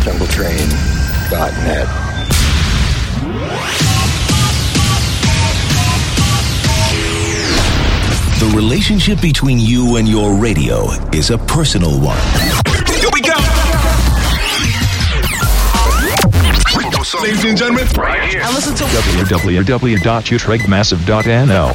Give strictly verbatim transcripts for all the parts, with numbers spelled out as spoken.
Jungletrain dot net. The relationship between you and your radio is a personal one. Here we go! Ladies and gentlemen, right here. I listen to w w w dot utregmassive dot n l.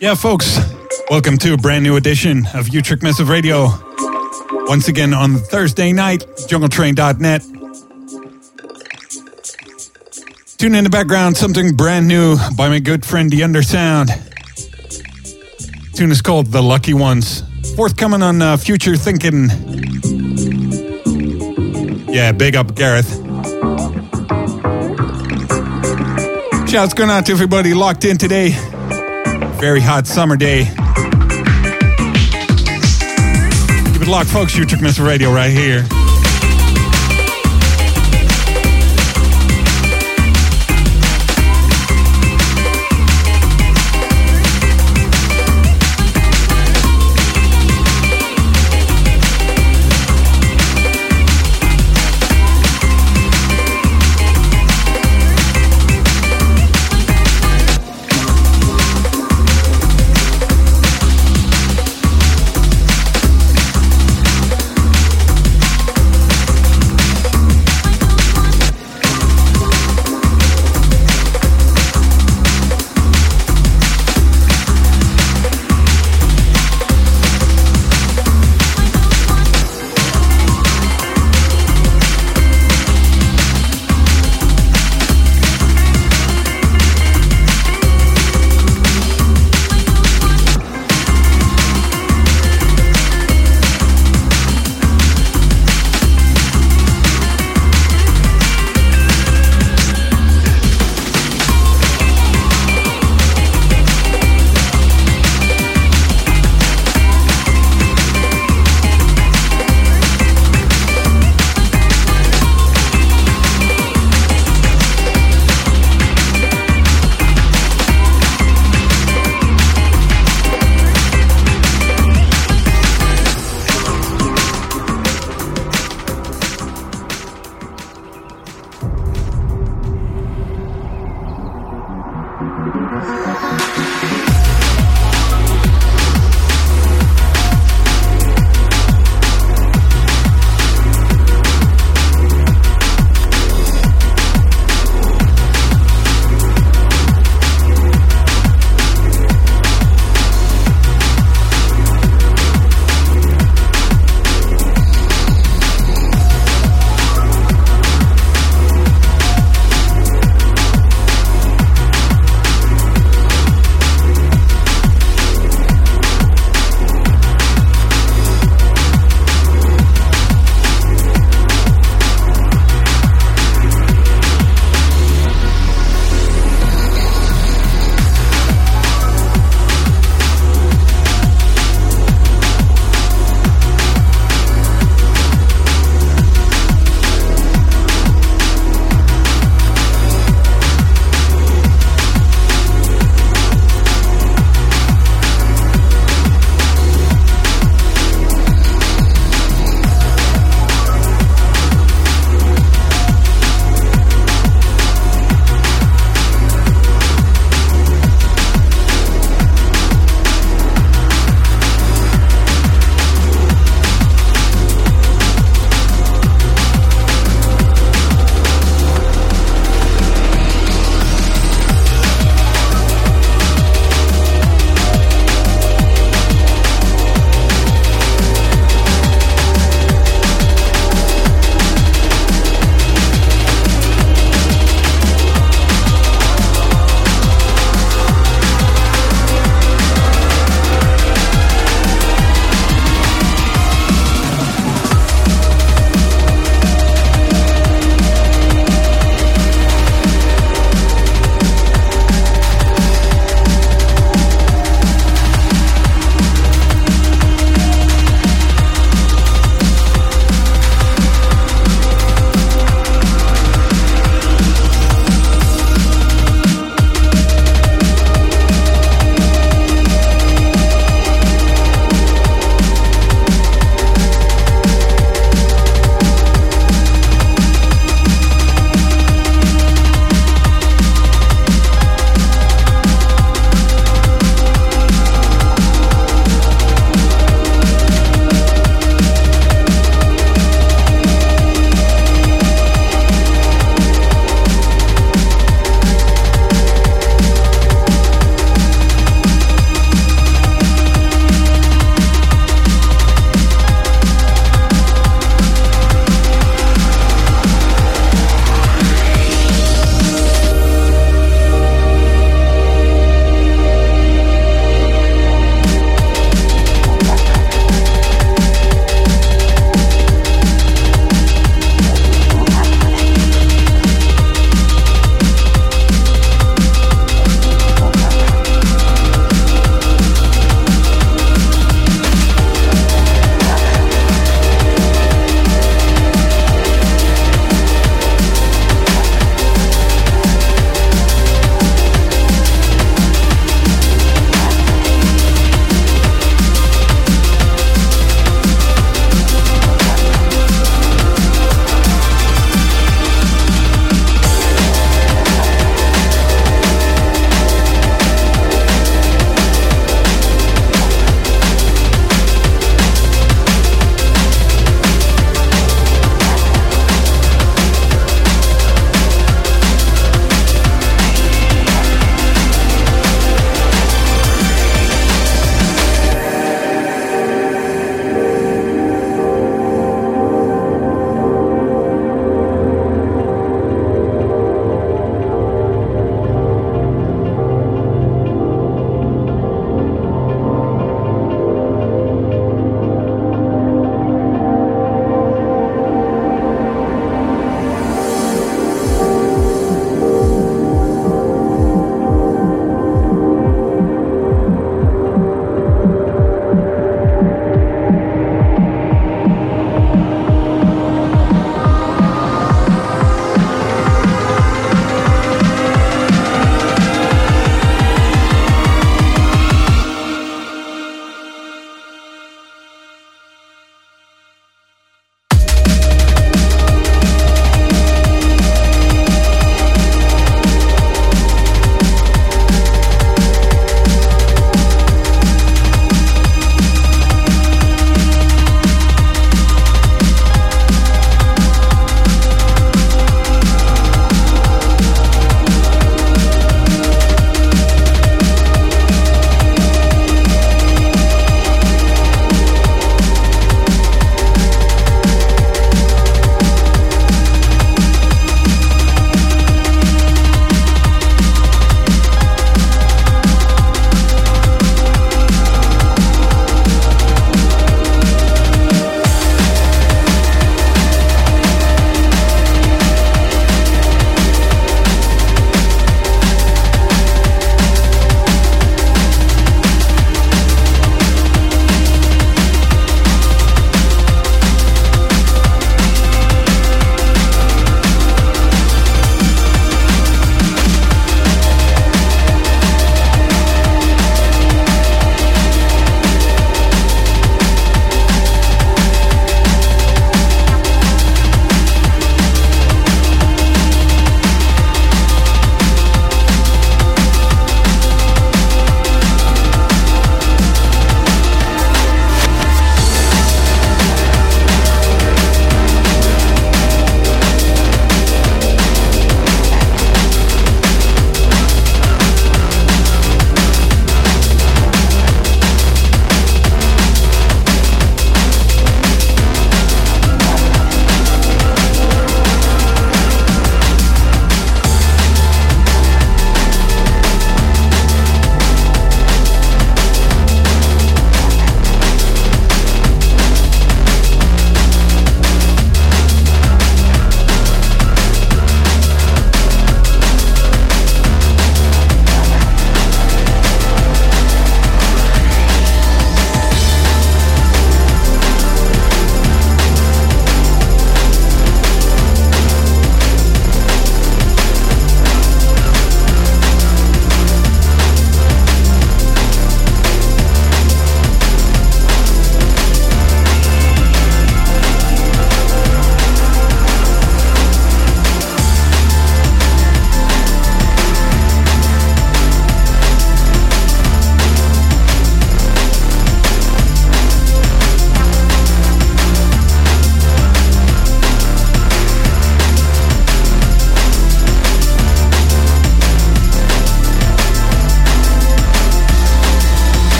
Yeah, folks, welcome to a brand new edition of Utrecht Massive Radio. Once again on Thursday night, Jungletrain dot net. Tune in the background, something brand new by my good friend, the Undersound. The tune is called The Lucky Ones. Forthcoming on uh, Future Thinking. Yeah, big up, Gareth. Shouts going out to everybody locked in today. Very hot summer day. Keep it locked, folks. You took Mister Radio right here.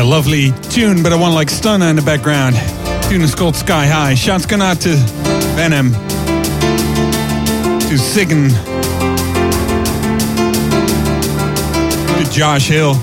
a lovely tune by a one like Stunna in the background. The tune is called Sky High. Shouts going out to Venom, to Sigmund, to Josh Hill.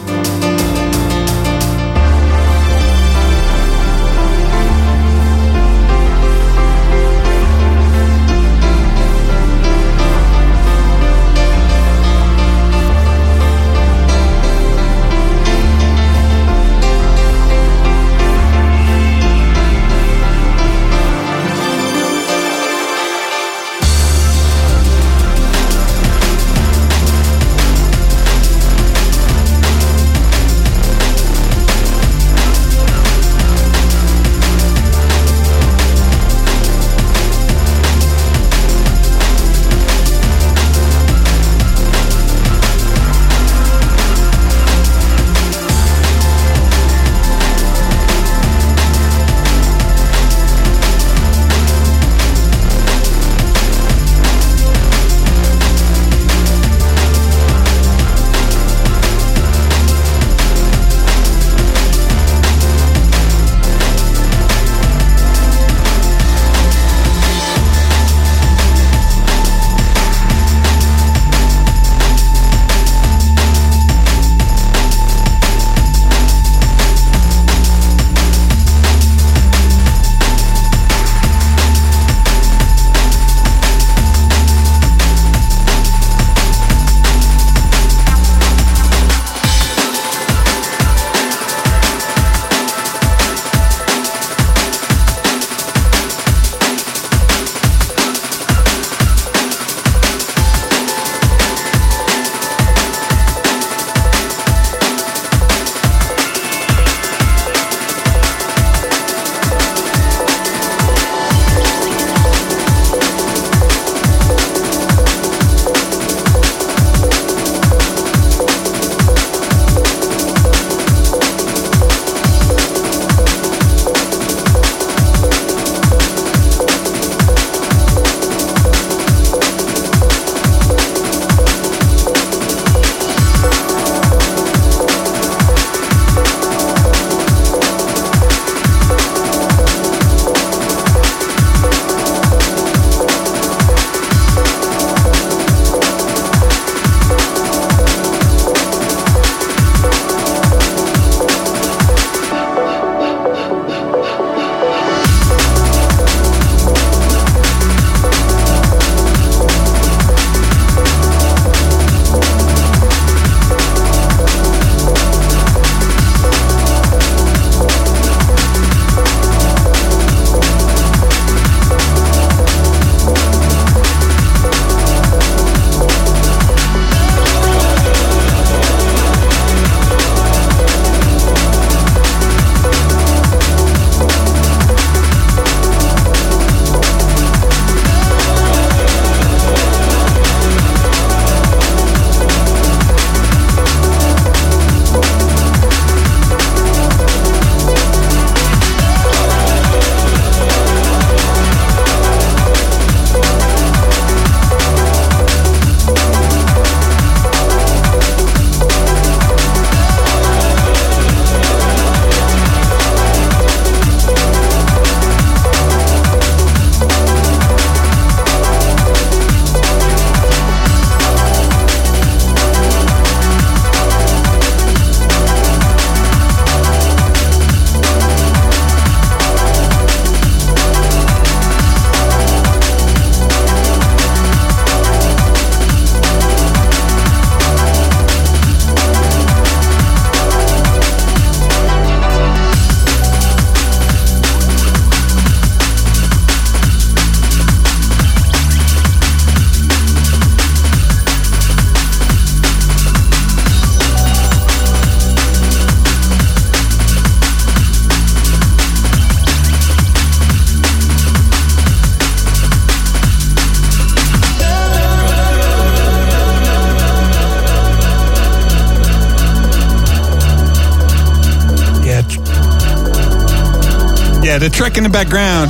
The track in the background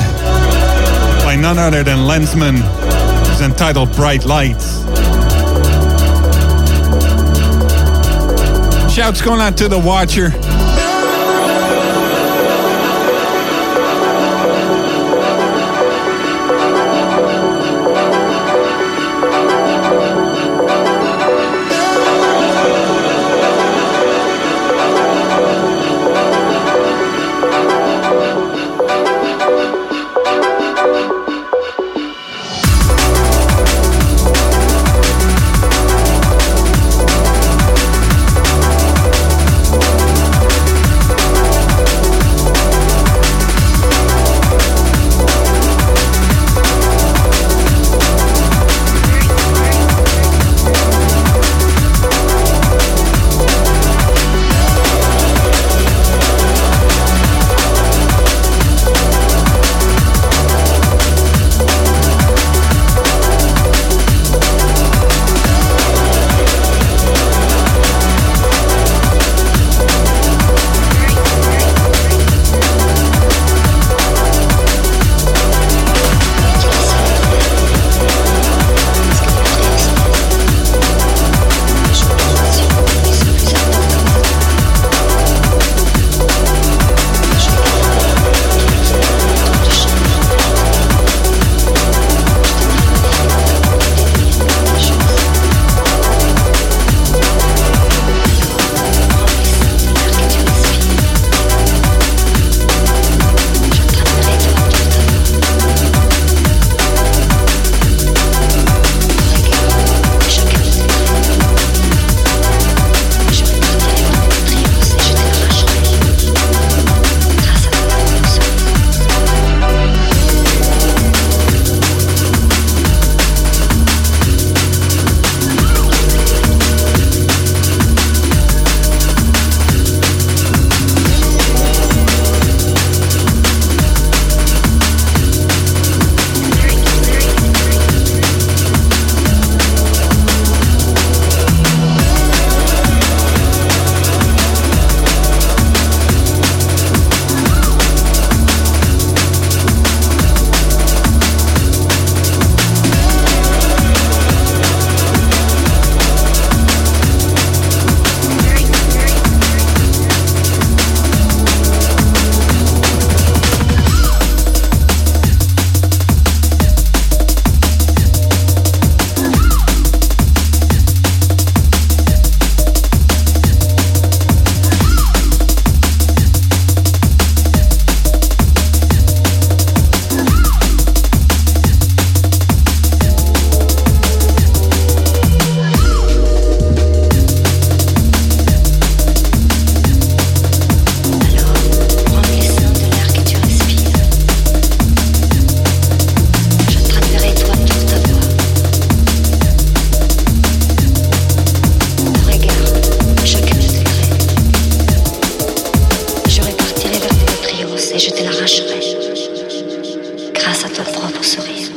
by none other than Lensman is entitled Bright Lights. Shouts going out to the Watcher, êtes le droit pour sourire.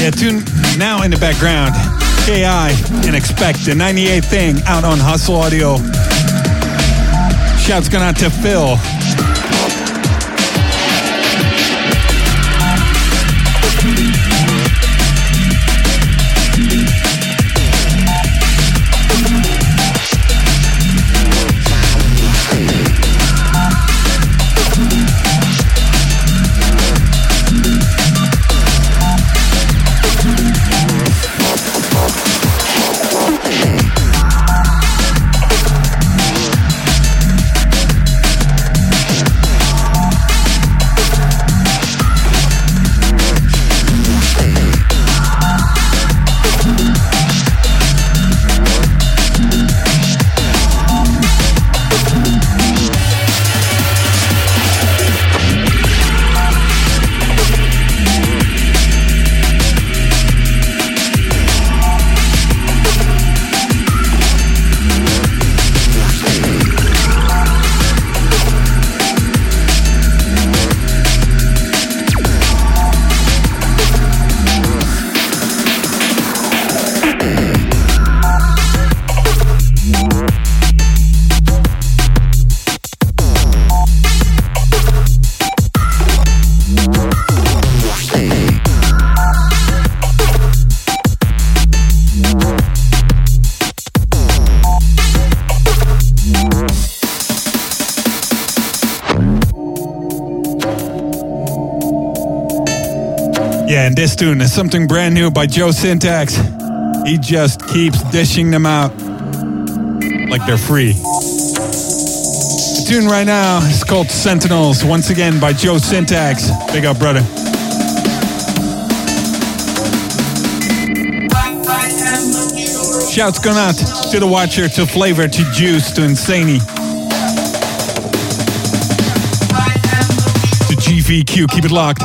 Yeah, tune now in the background. K I and Expect, the ninety-eight thing out on Hustle Audio. Shouts going out to Phil. This tune is something brand new by Joe Syntax. He just keeps dishing them out like they're free. The tune right now is called Sentinels, once again by Joe Syntax. Big up, brother. Shouts going out to the Watcher, to Flavor, to Juice, to Insaney, to G V Q. Keep it locked.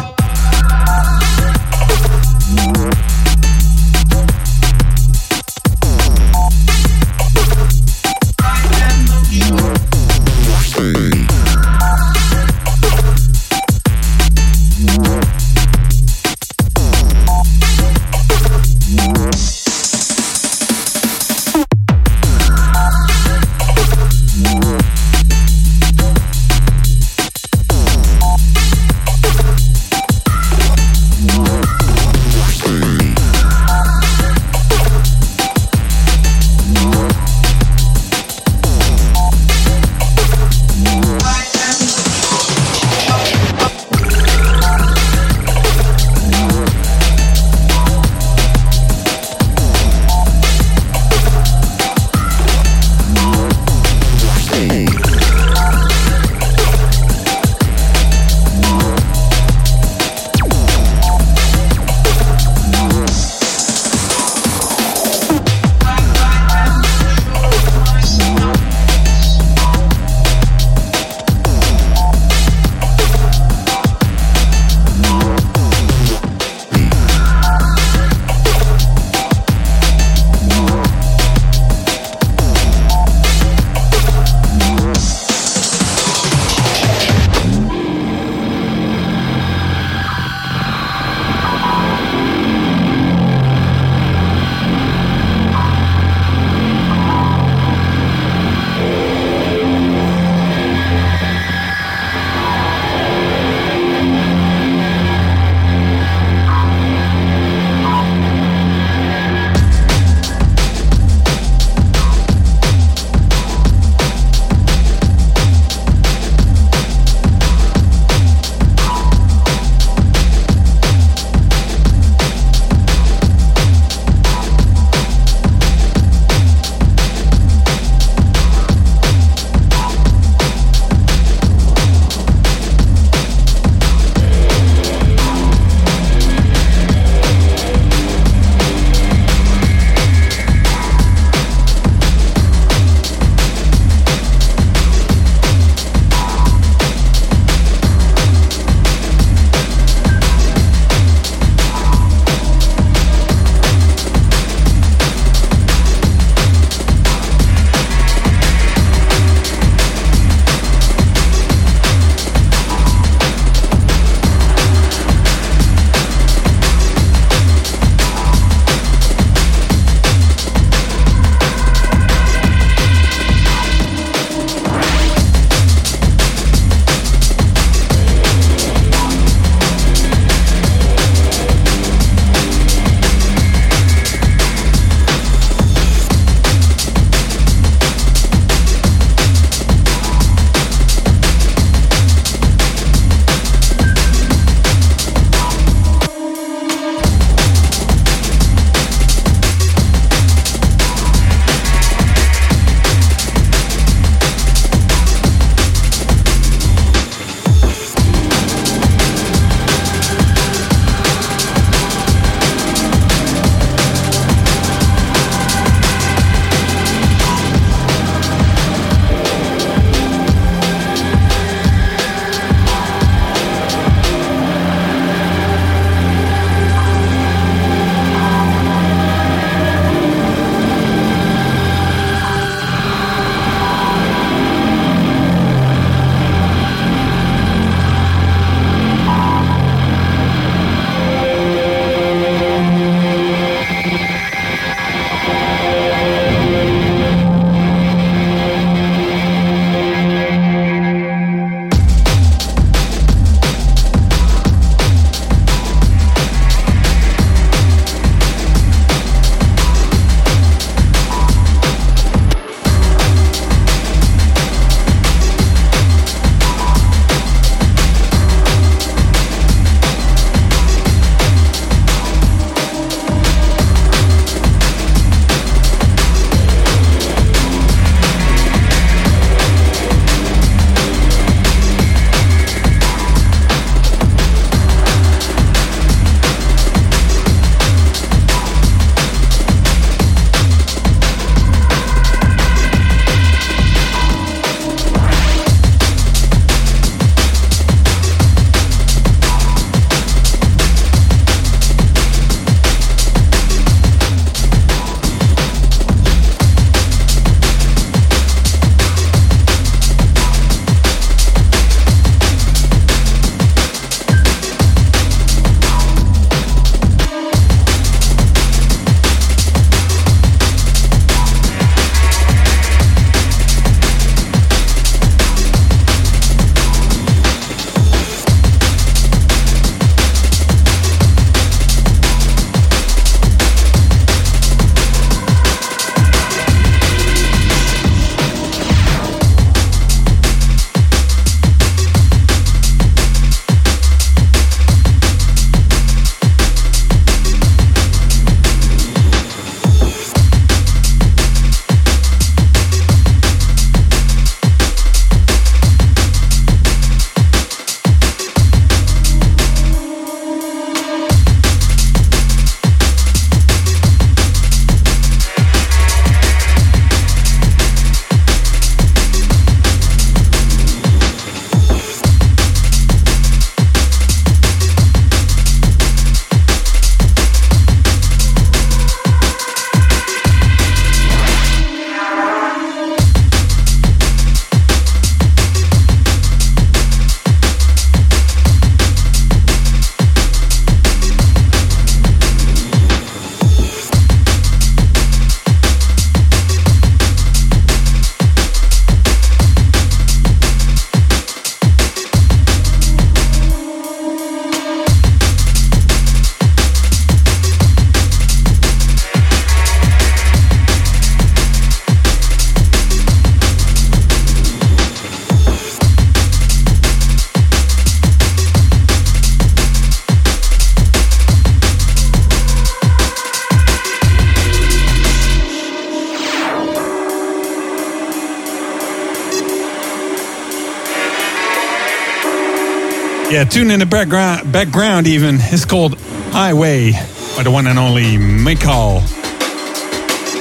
Yeah, tune in the background, background even. It's called Highway by the one and only Mikal.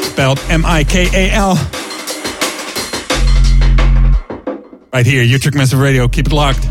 Spelled M I K A L. Right here, Utrecht Massive Radio. Keep it locked.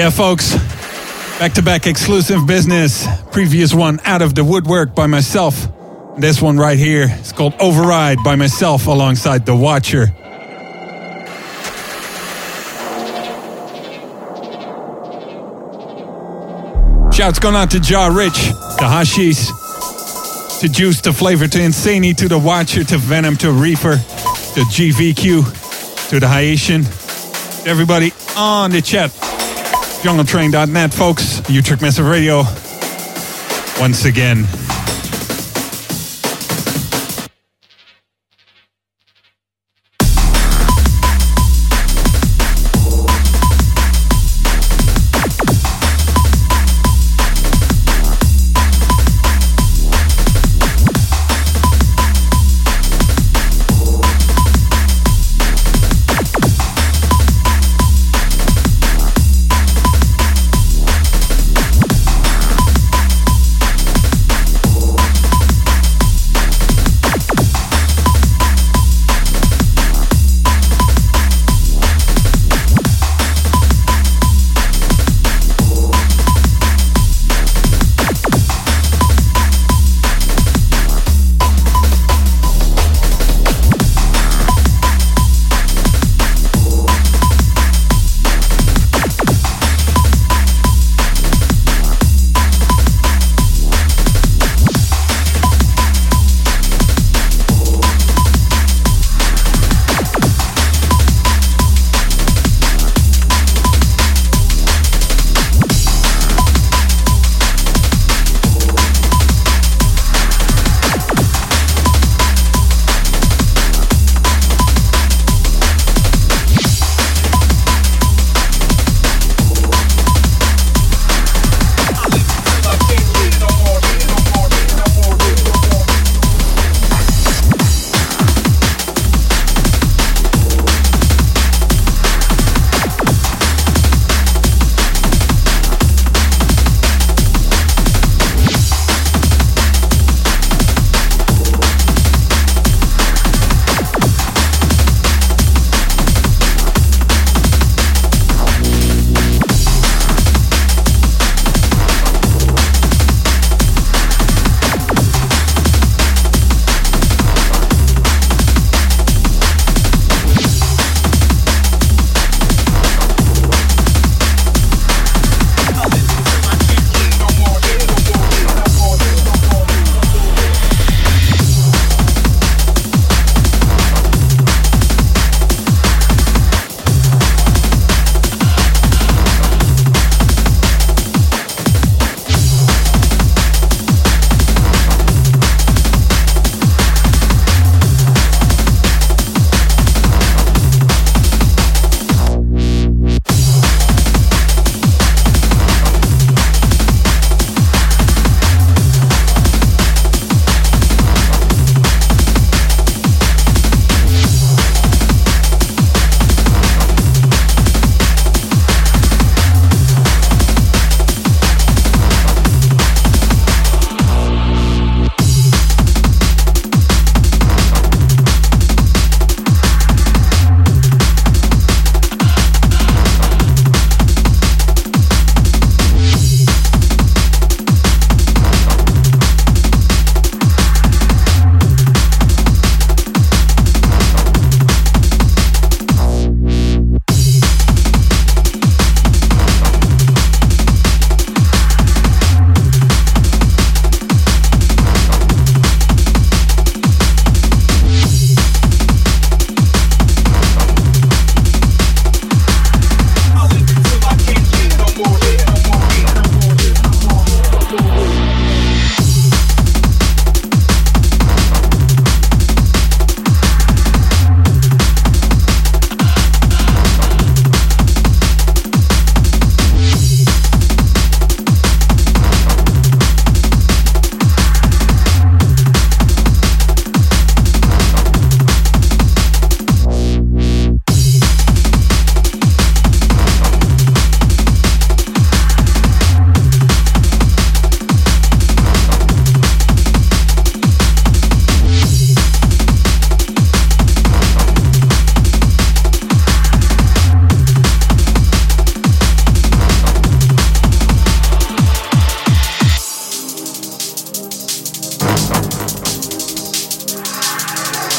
Yeah, folks, back-to-back exclusive business. Previous one, Out of the Woodwork by myself. This one right here is called Override by myself alongside The Watcher. Shouts going out to Jaw Rich, to Hashis, to Juice, to Flavor, to Insaney, to The Watcher, to Venom, to Reaper, to G V Q, to the Haitian, to everybody on the chat. Jungletrain dot net, folks. Utrecht Massive Radio. Once again.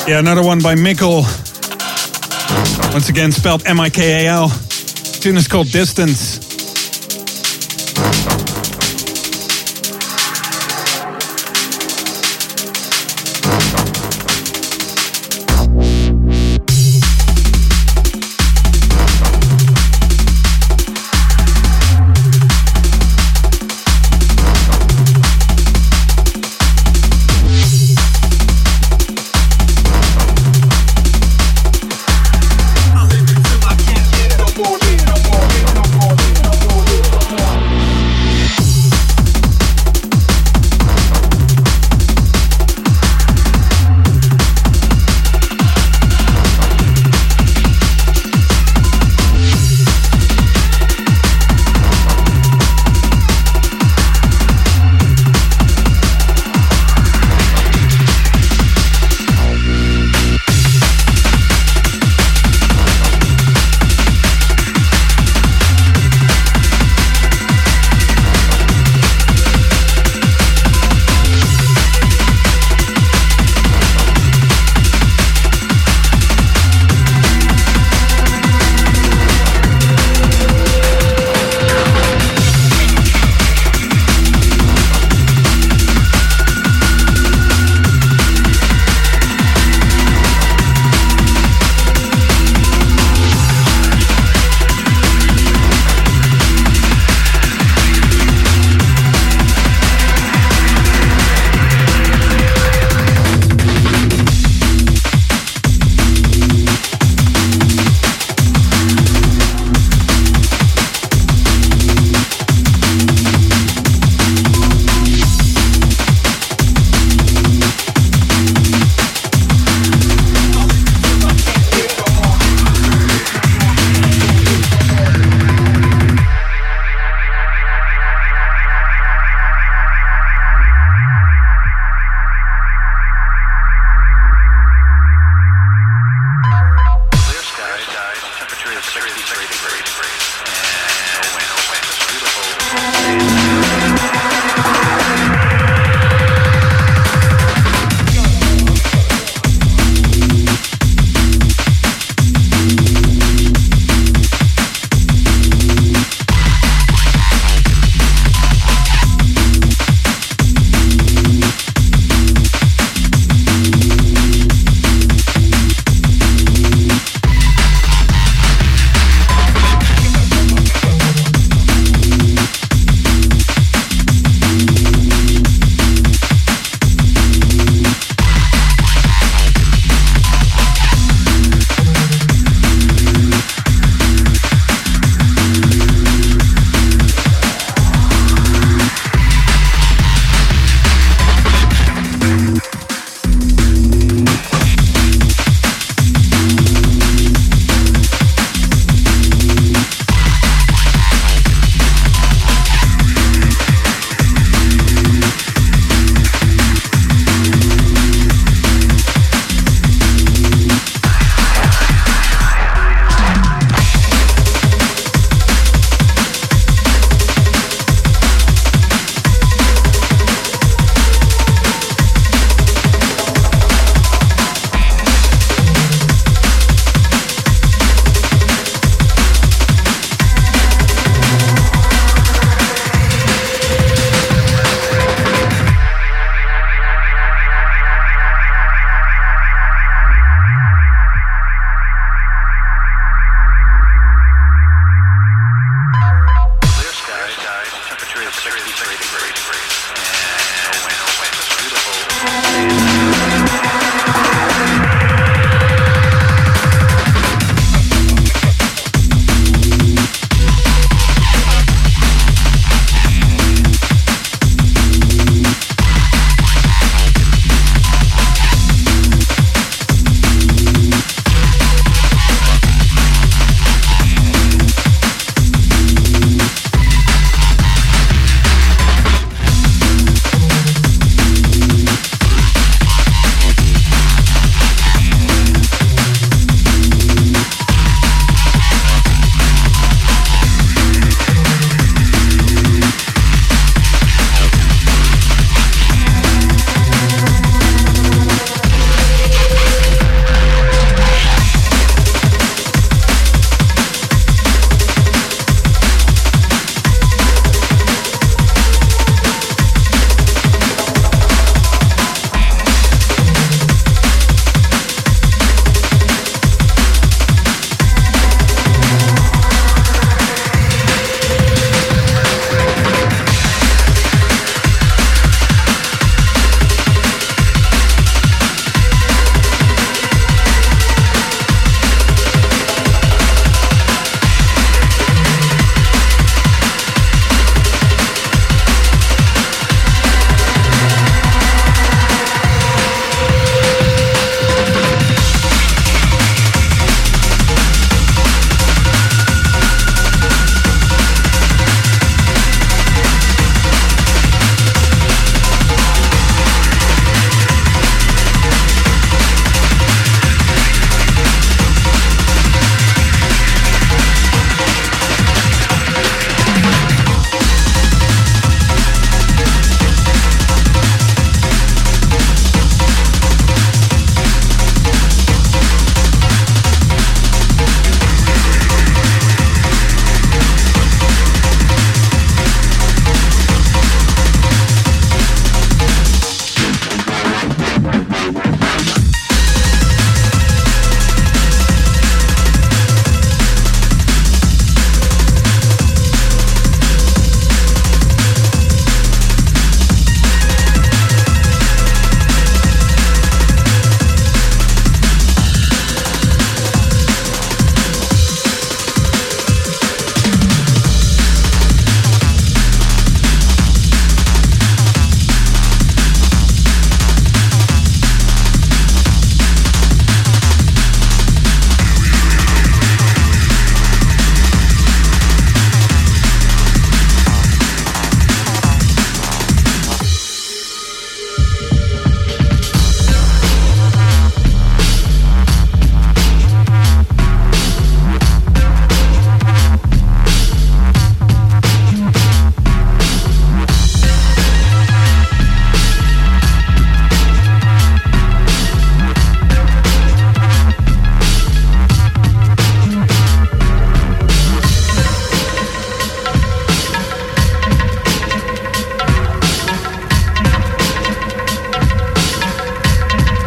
Yeah, another one by Mikal. Once again, spelled M I K A L. The tune is called Distance. More, no more, no more.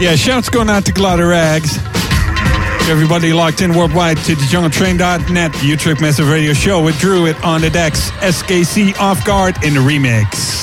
Yeah, shouts going out to Glatterags. Everybody locked in worldwide to the Jungletrain dot net, the Utrecht Massive Radio Show with Druid on the decks, S K C Off Guard in the remix.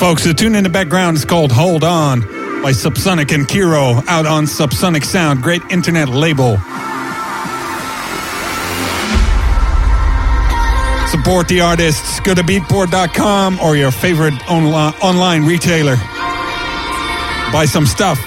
Folks, the tune in the background is called Hold On by Subsonic and Kiro out on Subsonic Sound, great internet label. Support the artists. Go to beatport dot com or your favorite onla- online retailer. Buy some stuff.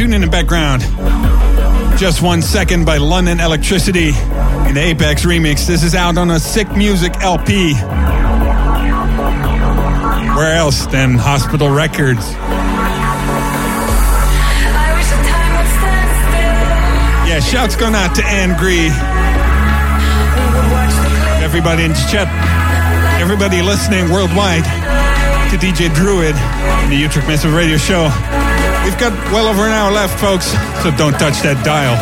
tune in the background. Just One Second by London Electricity in the Apex remix. This is out on a Sick Music L P. Where else than Hospital Records? Yeah, shouts going out to Anne Gree. Everybody in chat, everybody listening worldwide to D J Druid in the Utrecht Massive Radio Show. We've got well over an hour left, folks, so don't touch that dial.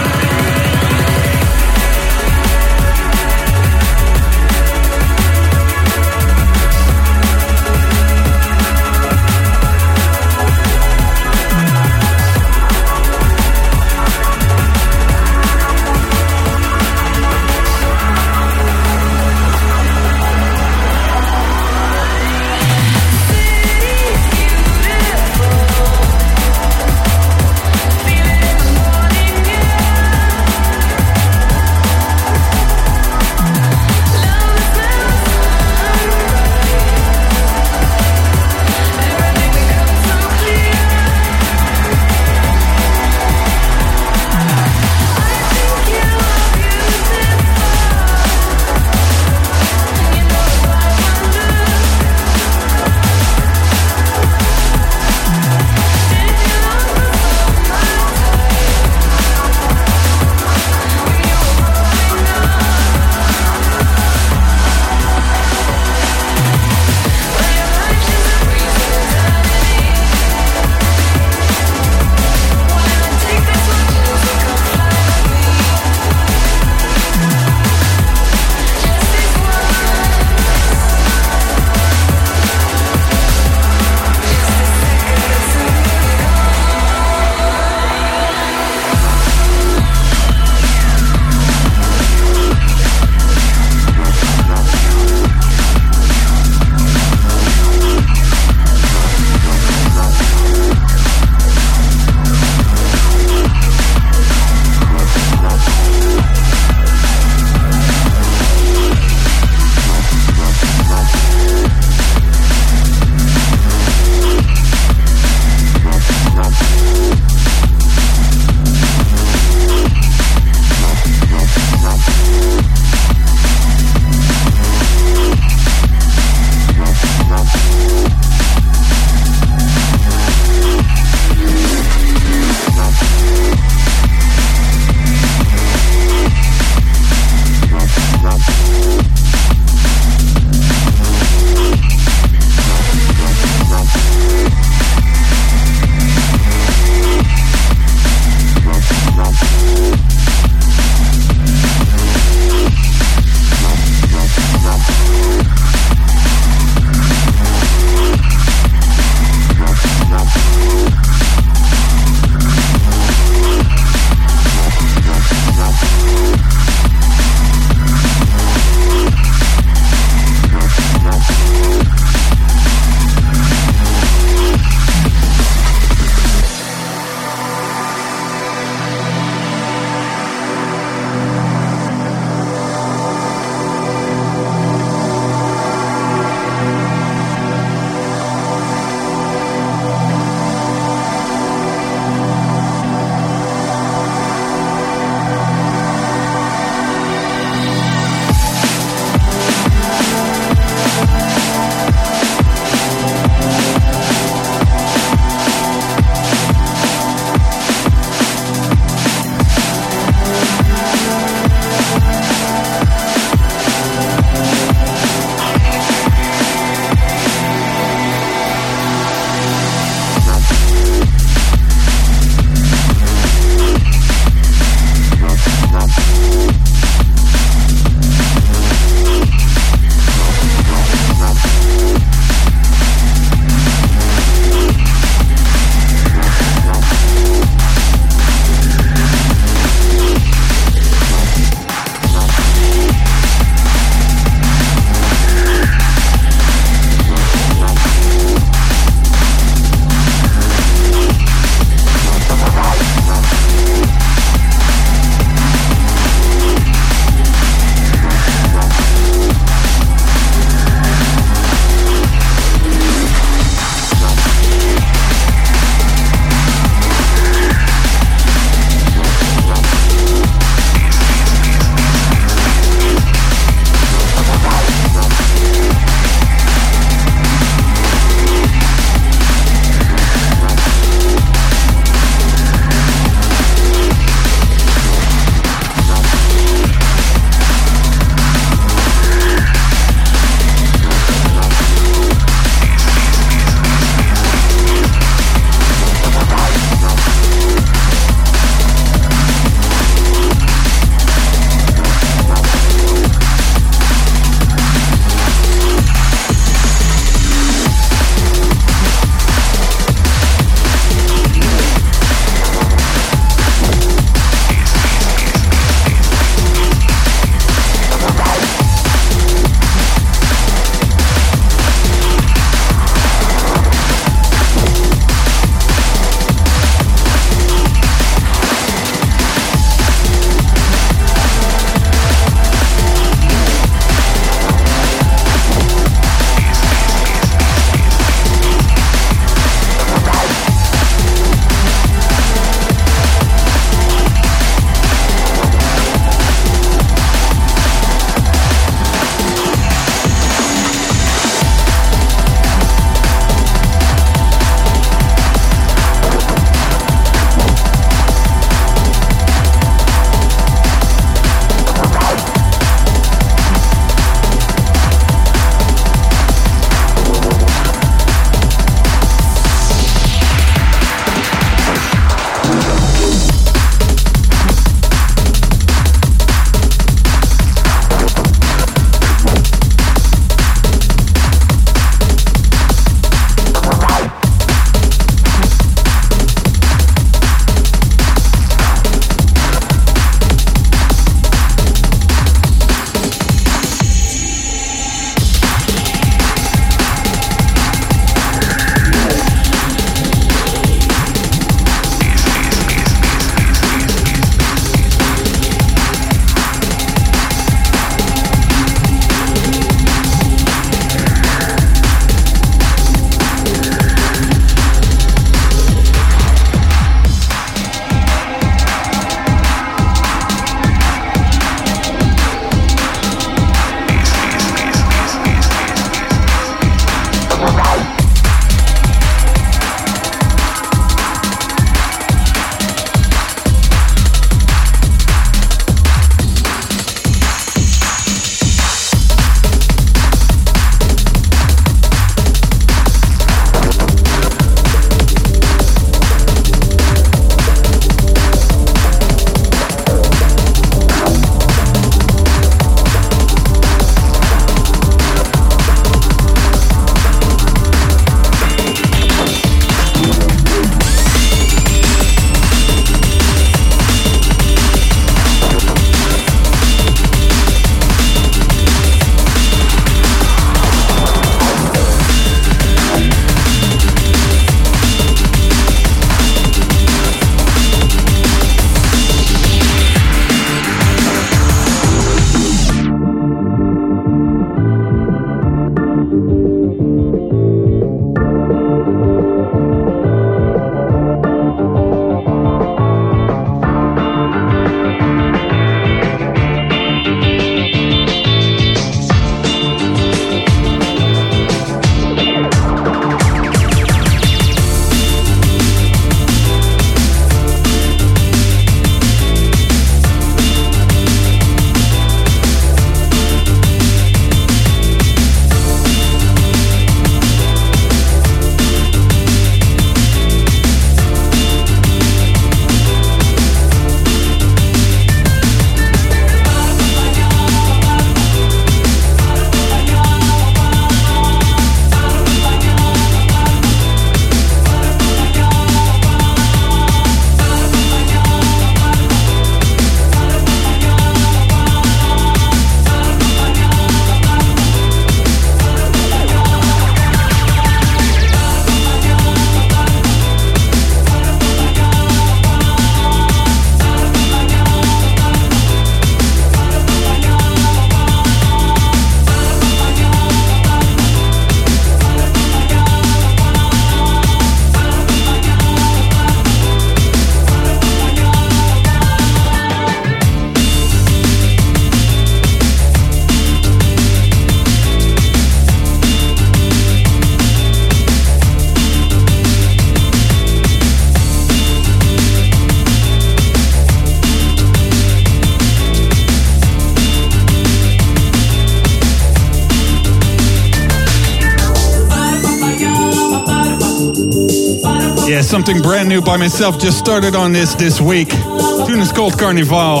guys something brand new by myself. Just started on this this week. The tune is called Carnival.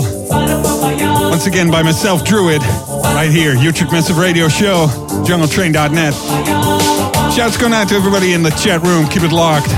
Once again by myself, Druid, right here, Utrecht Massive Radio Show, jungle train dot net. Shouts going out to everybody in the chat room. Keep it locked.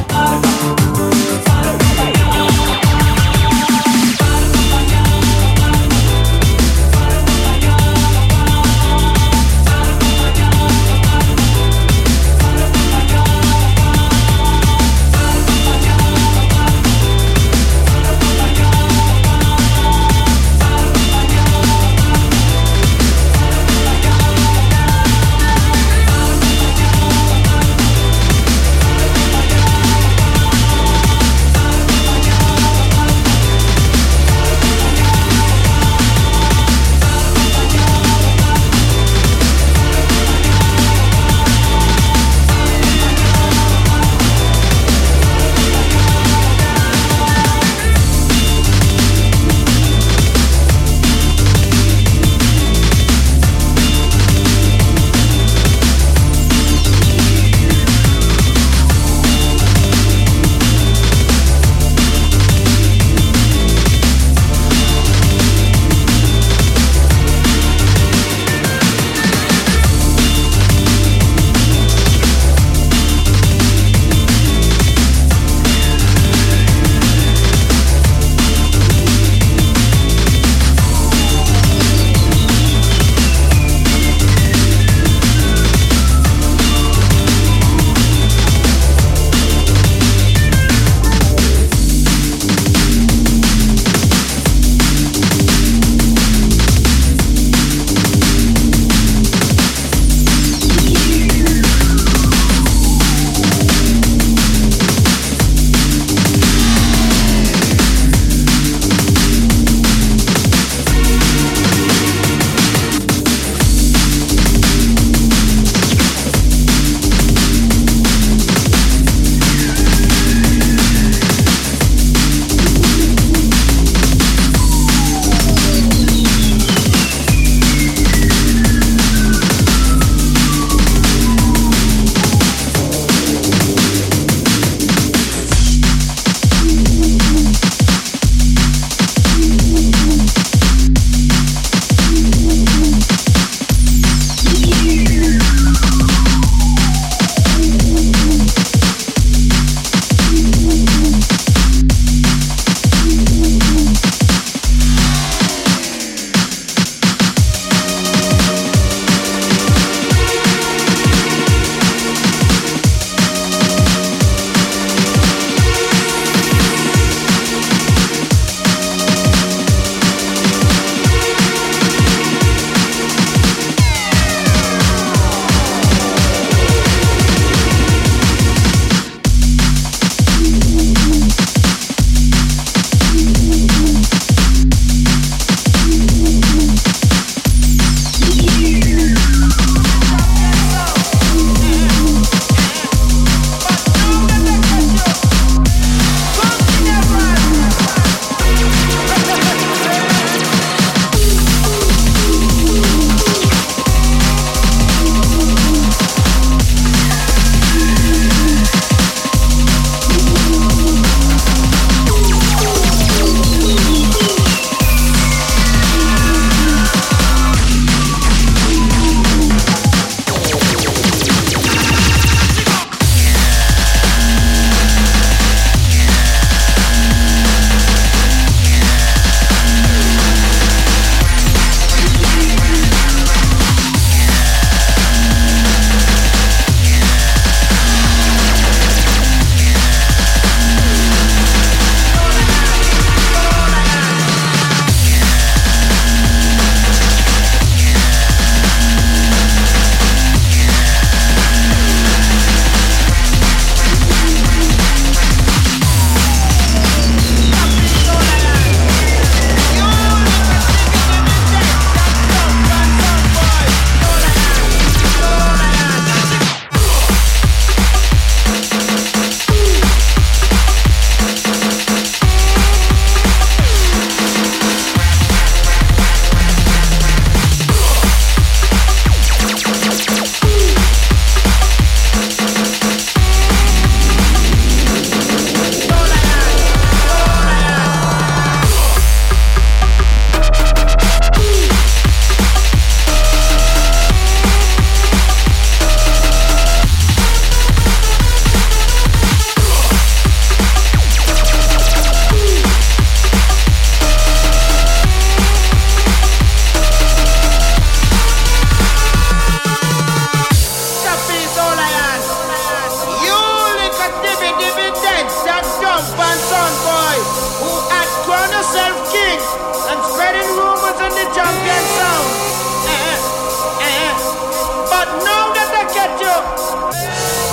know that I get you.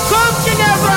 Come to never.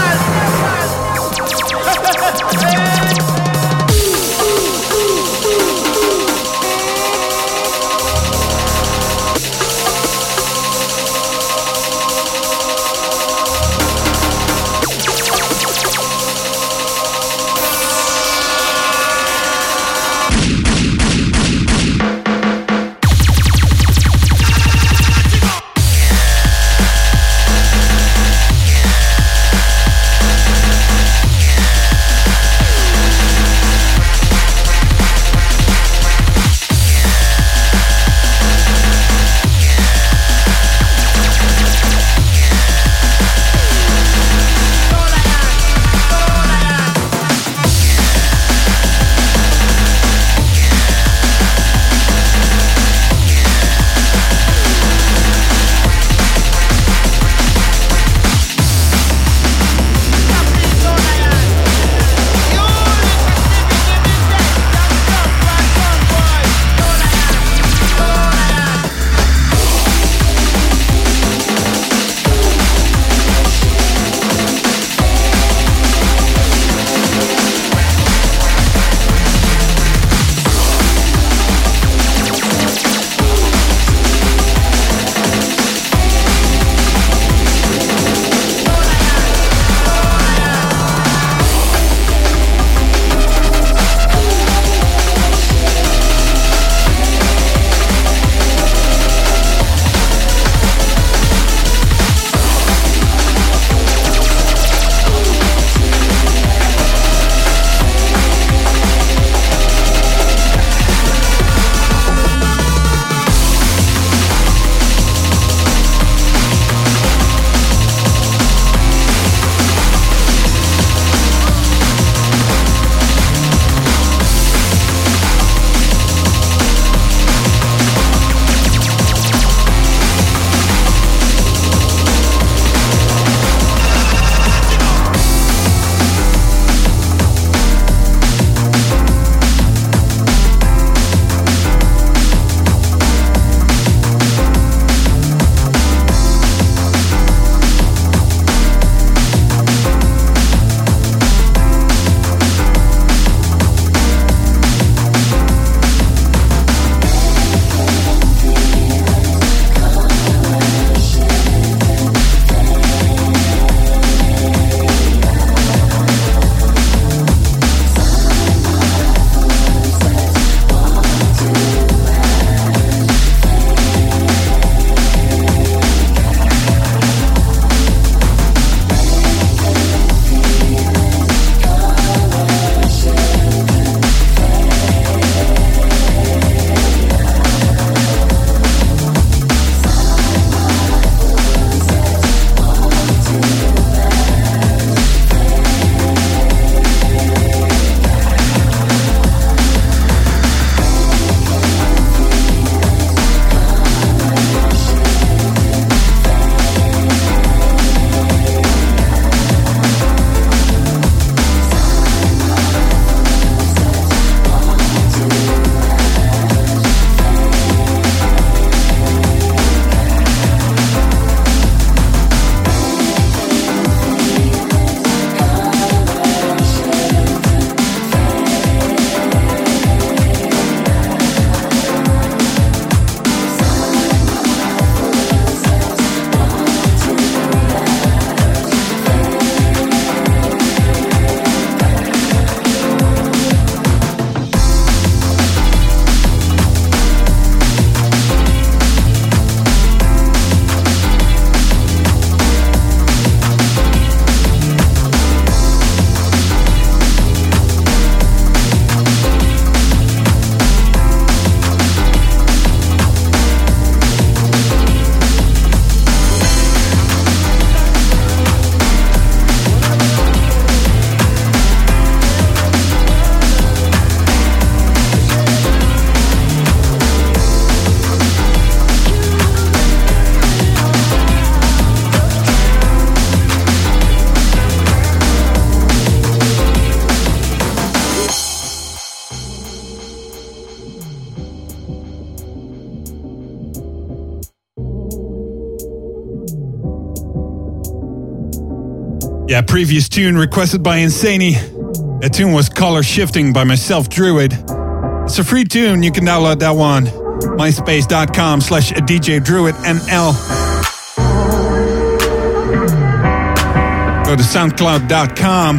Yeah, previous tune requested by Insaney. That tune was Color Shifting by myself, Druid. It's a free tune. You can download that one. Myspace.com slash DJ Druid NL. Go to SoundCloud dot com.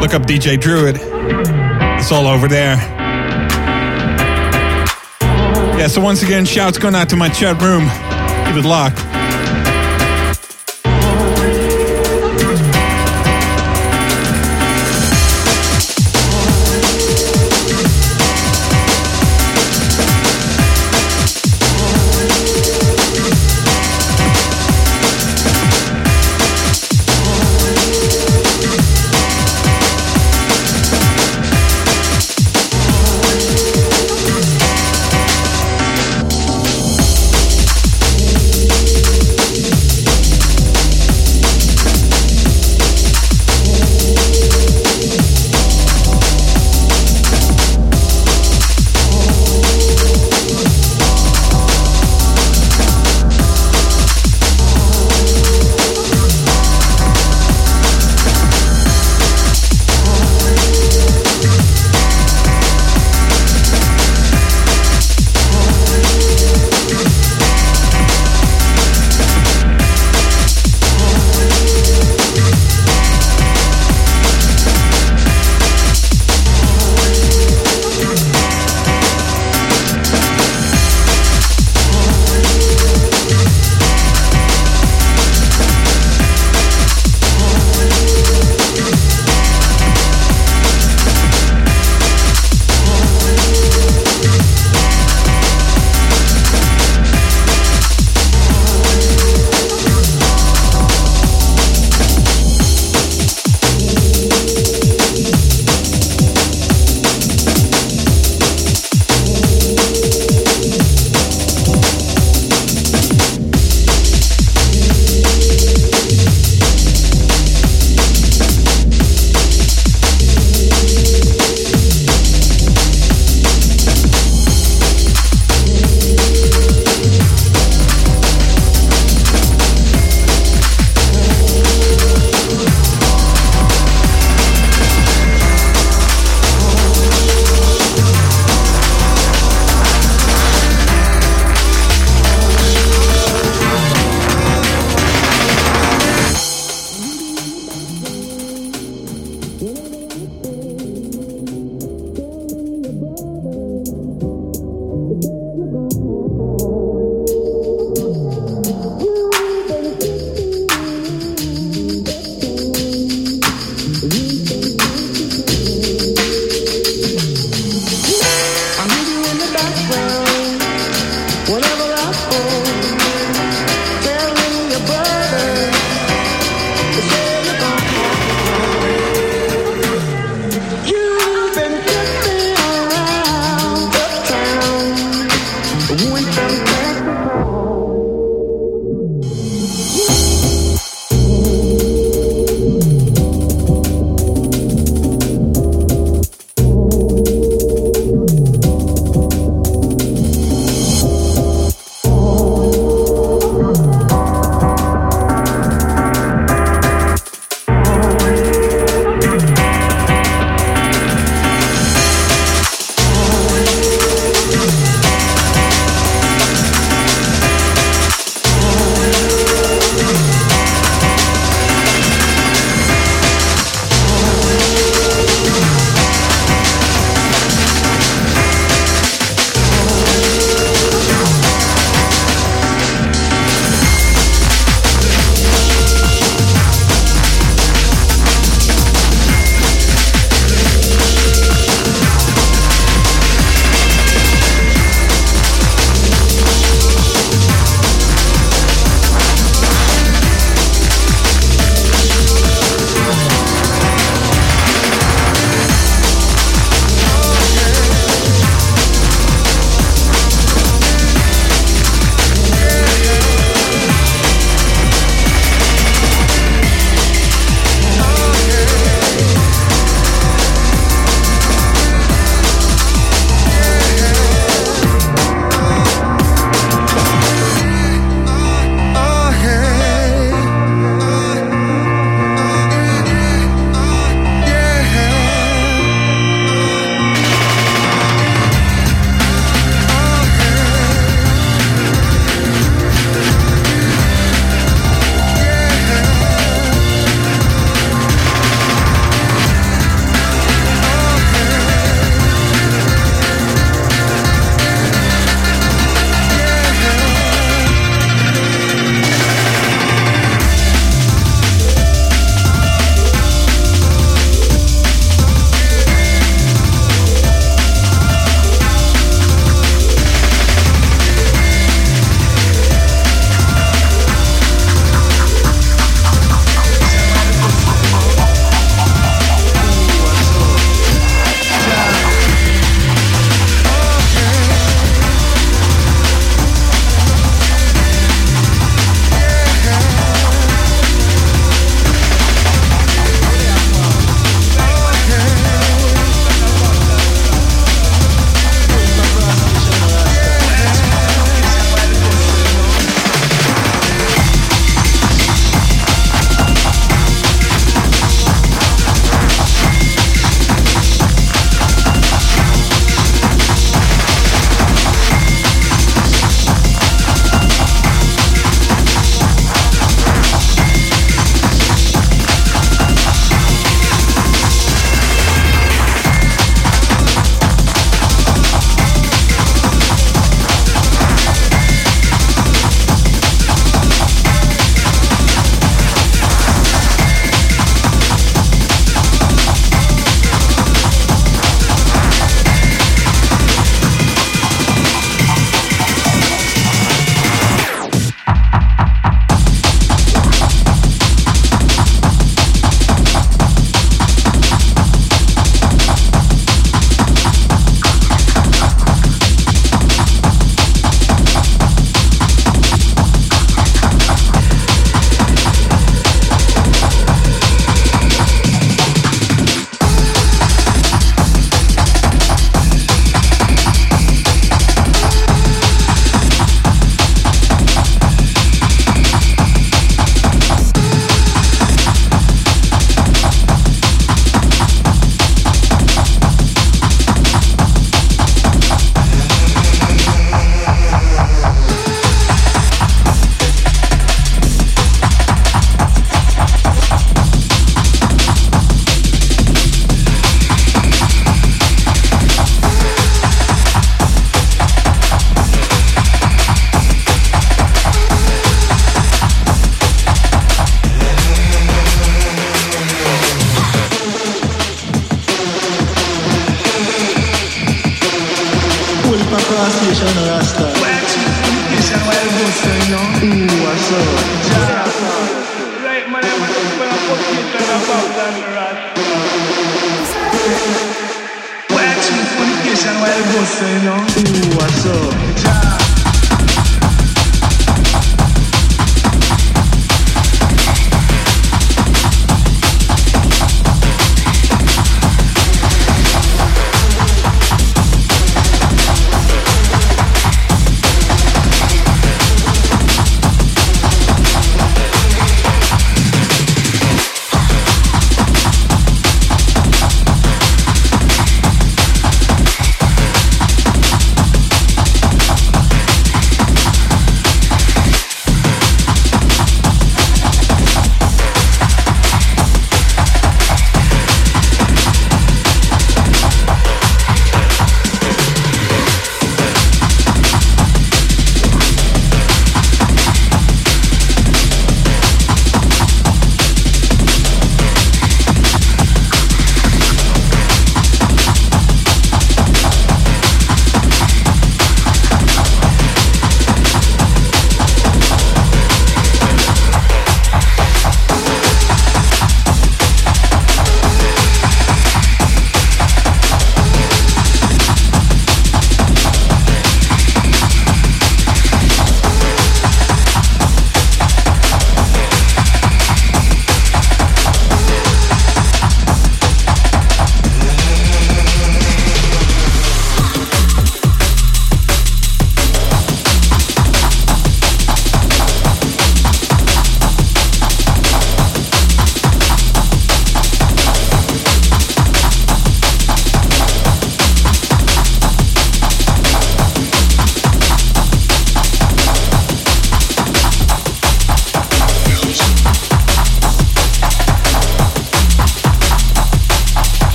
Look up D J Druid. It's all over there. Yeah, so once again, shouts going out to my chat room. Keep it locked.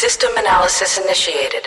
System analysis initiated.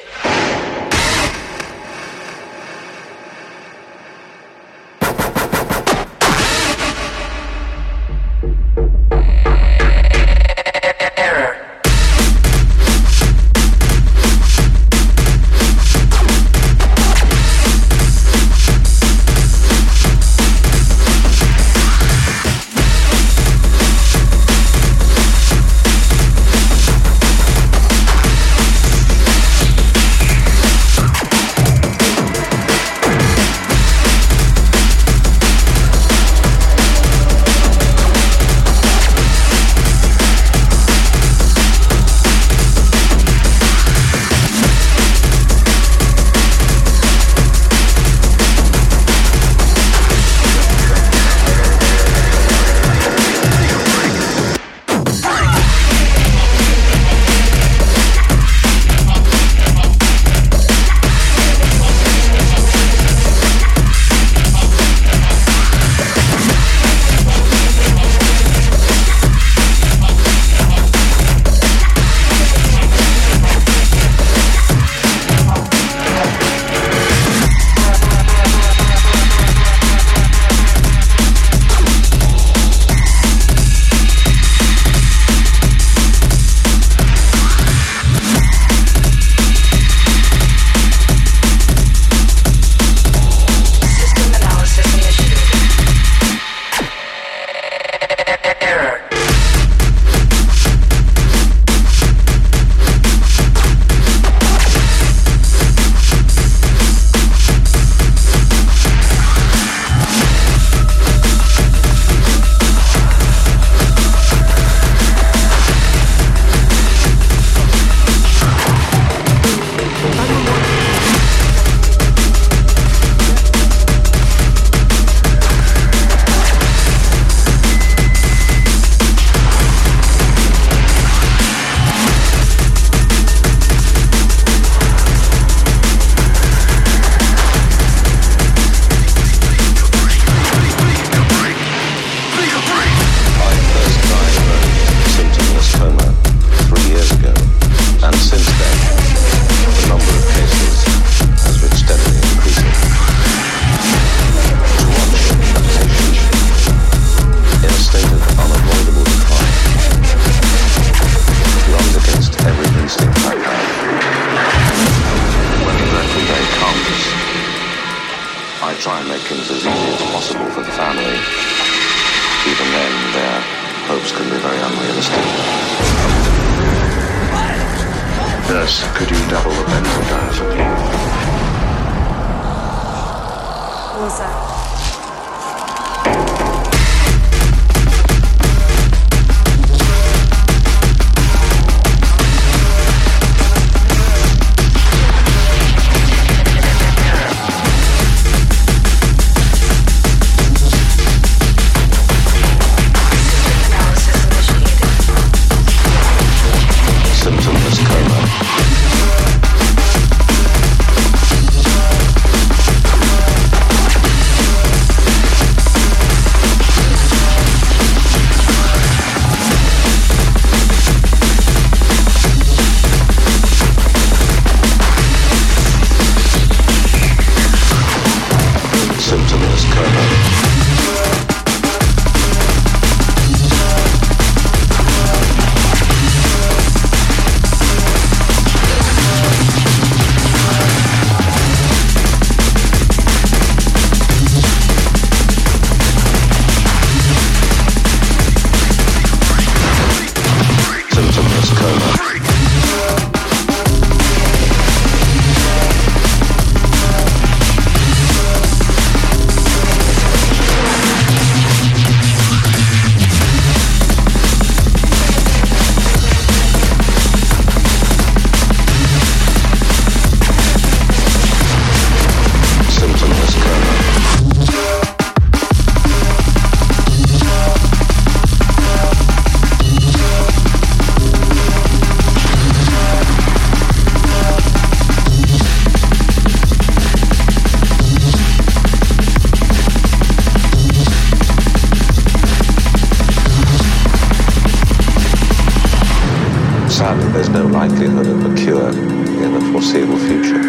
sadly, there's no likelihood of a cure in the foreseeable future.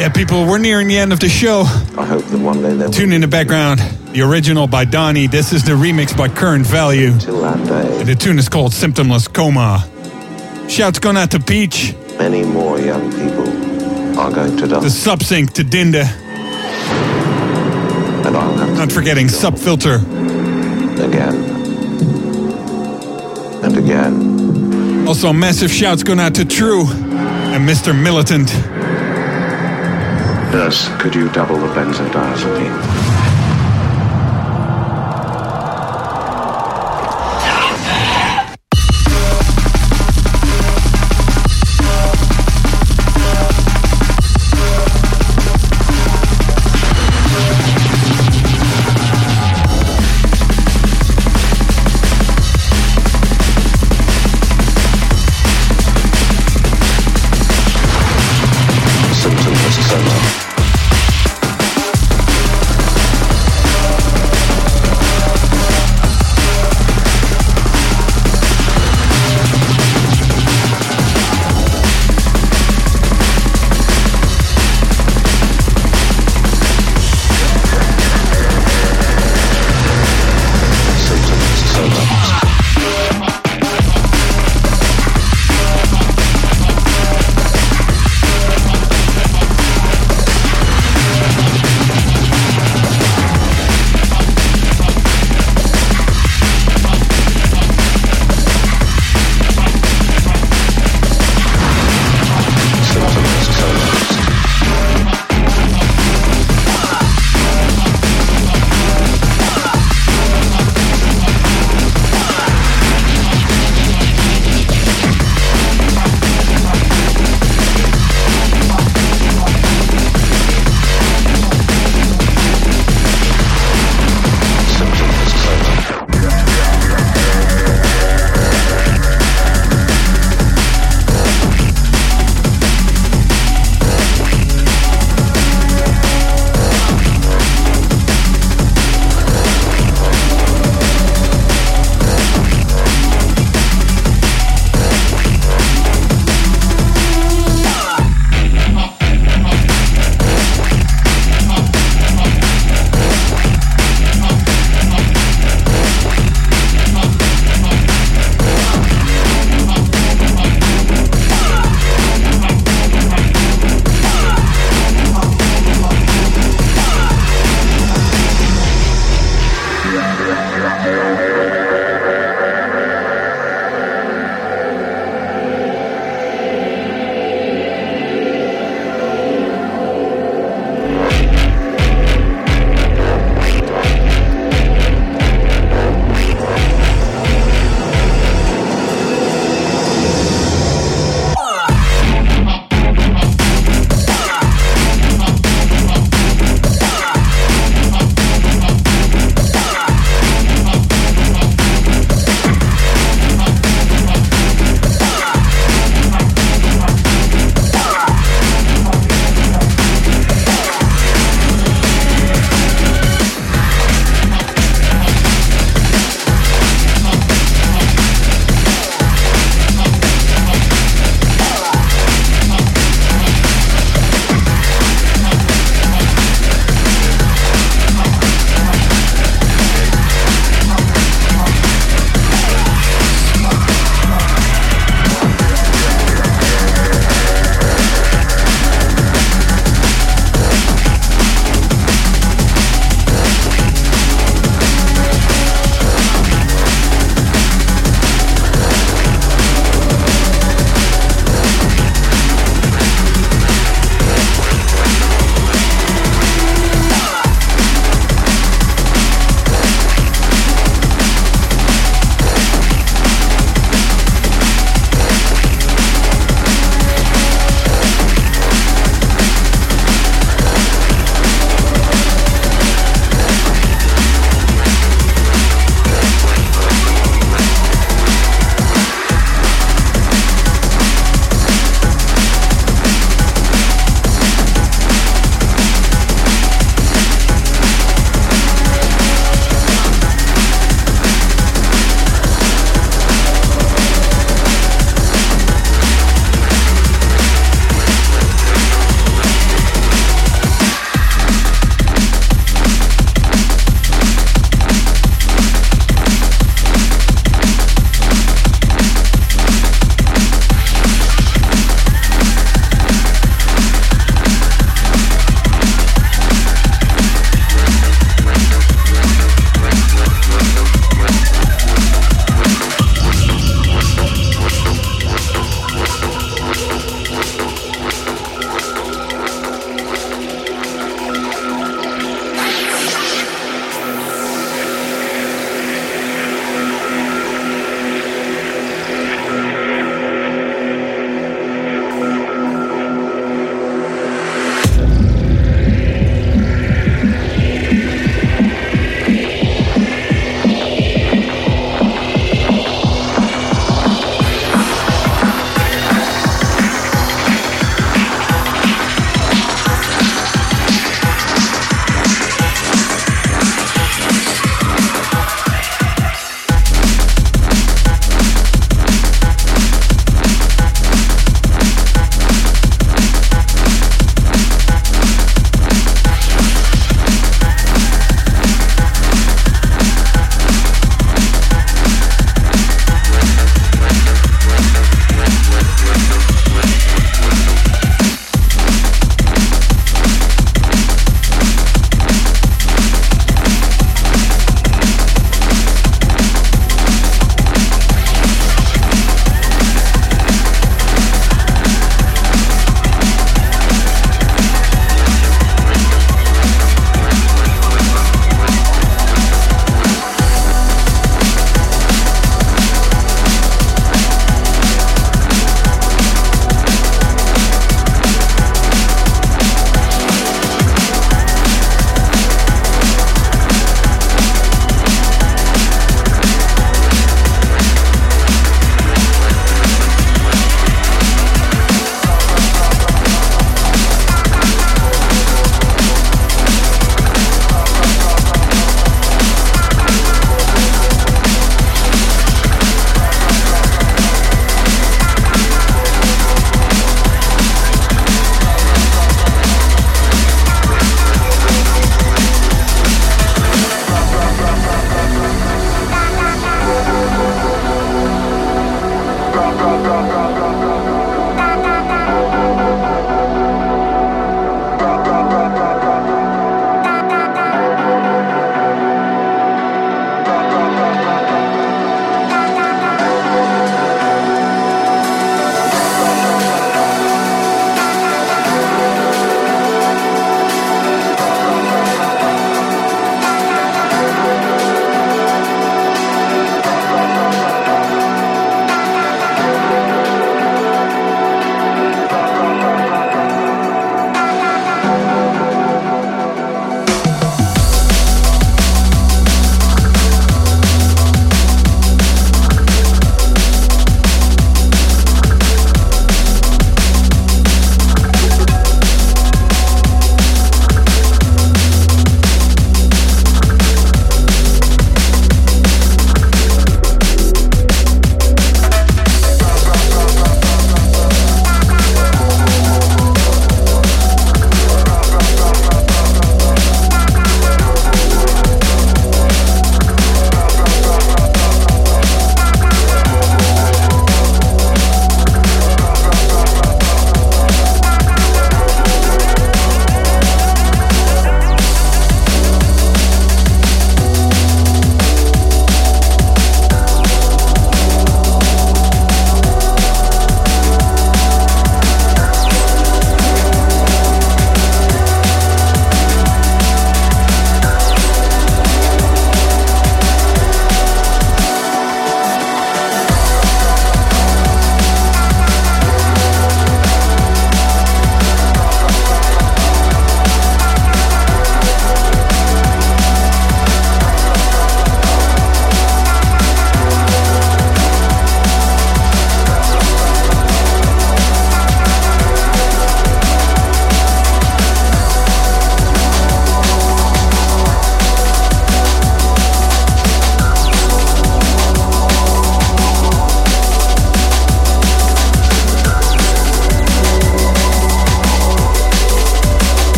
Yeah, people, we're nearing the end of the show. I hope that one day they'll... Tune in the background. The original by Donnie. This is the remix by Current Value. Until that day. And the tune is called Symptomless Coma. Shouts gone out to Peach. Many more young people are going to die. The Subsync to Dinda. And I'll have to... Not forgetting Subfilter. Again. And again. Also, massive shouts going out to True and Mister Militant. Nurse, could you double the benzodiazepine?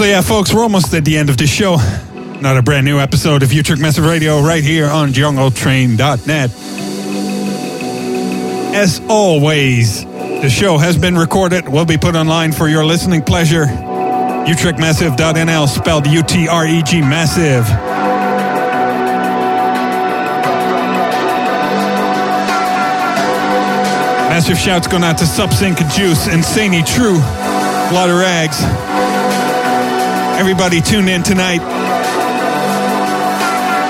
So yeah, folks, we're almost at the end of this show. Another brand new episode of Utrecht Massive Radio right here on jungle train dot net. As always, the show has been recorded, will be put online for your listening pleasure. utregmassive dot n l, spelled U T R E G Massive. Massive shouts going out to Subsync, Juice, Insaney, True, Glatterags. Everybody tune in tonight.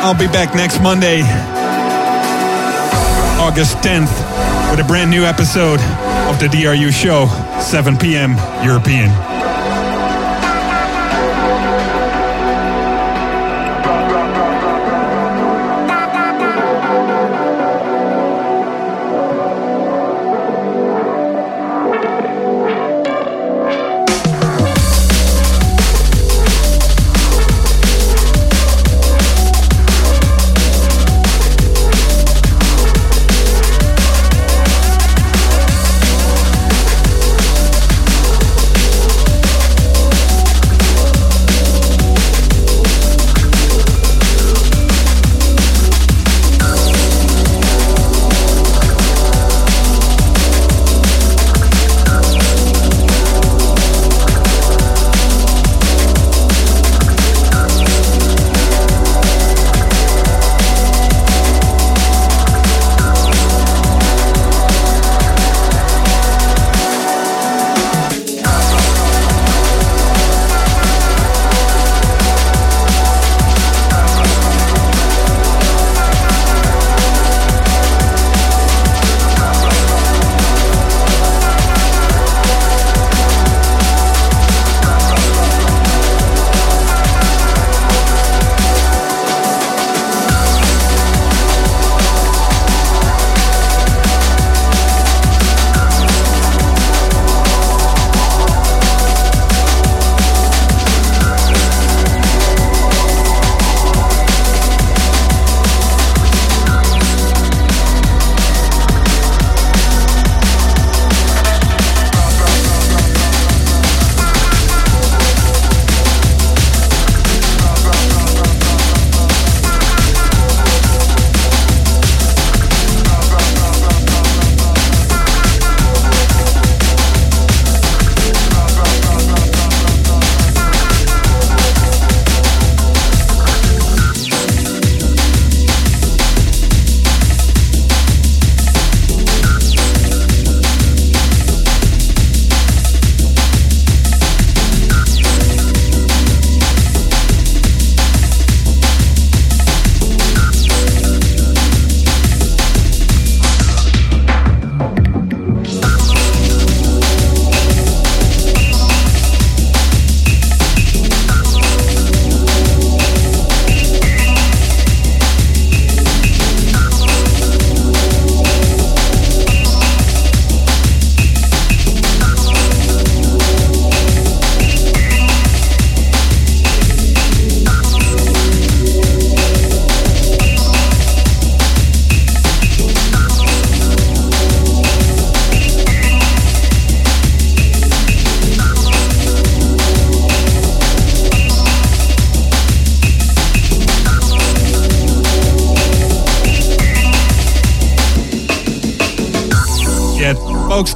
I'll be back next Monday, August tenth, with a brand new episode of the D R U Show, seven p.m. European.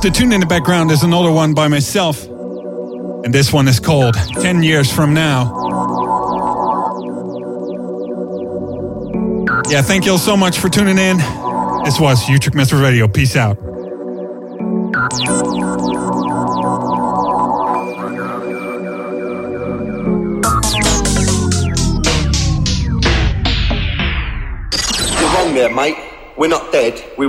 The tune in the background is another one by myself, and this one is called ten years From Now. Yeah, thank you all so much for tuning in. This was Utrecht Massive Radio. Peace out. You're wrong there, mate. We're not dead, we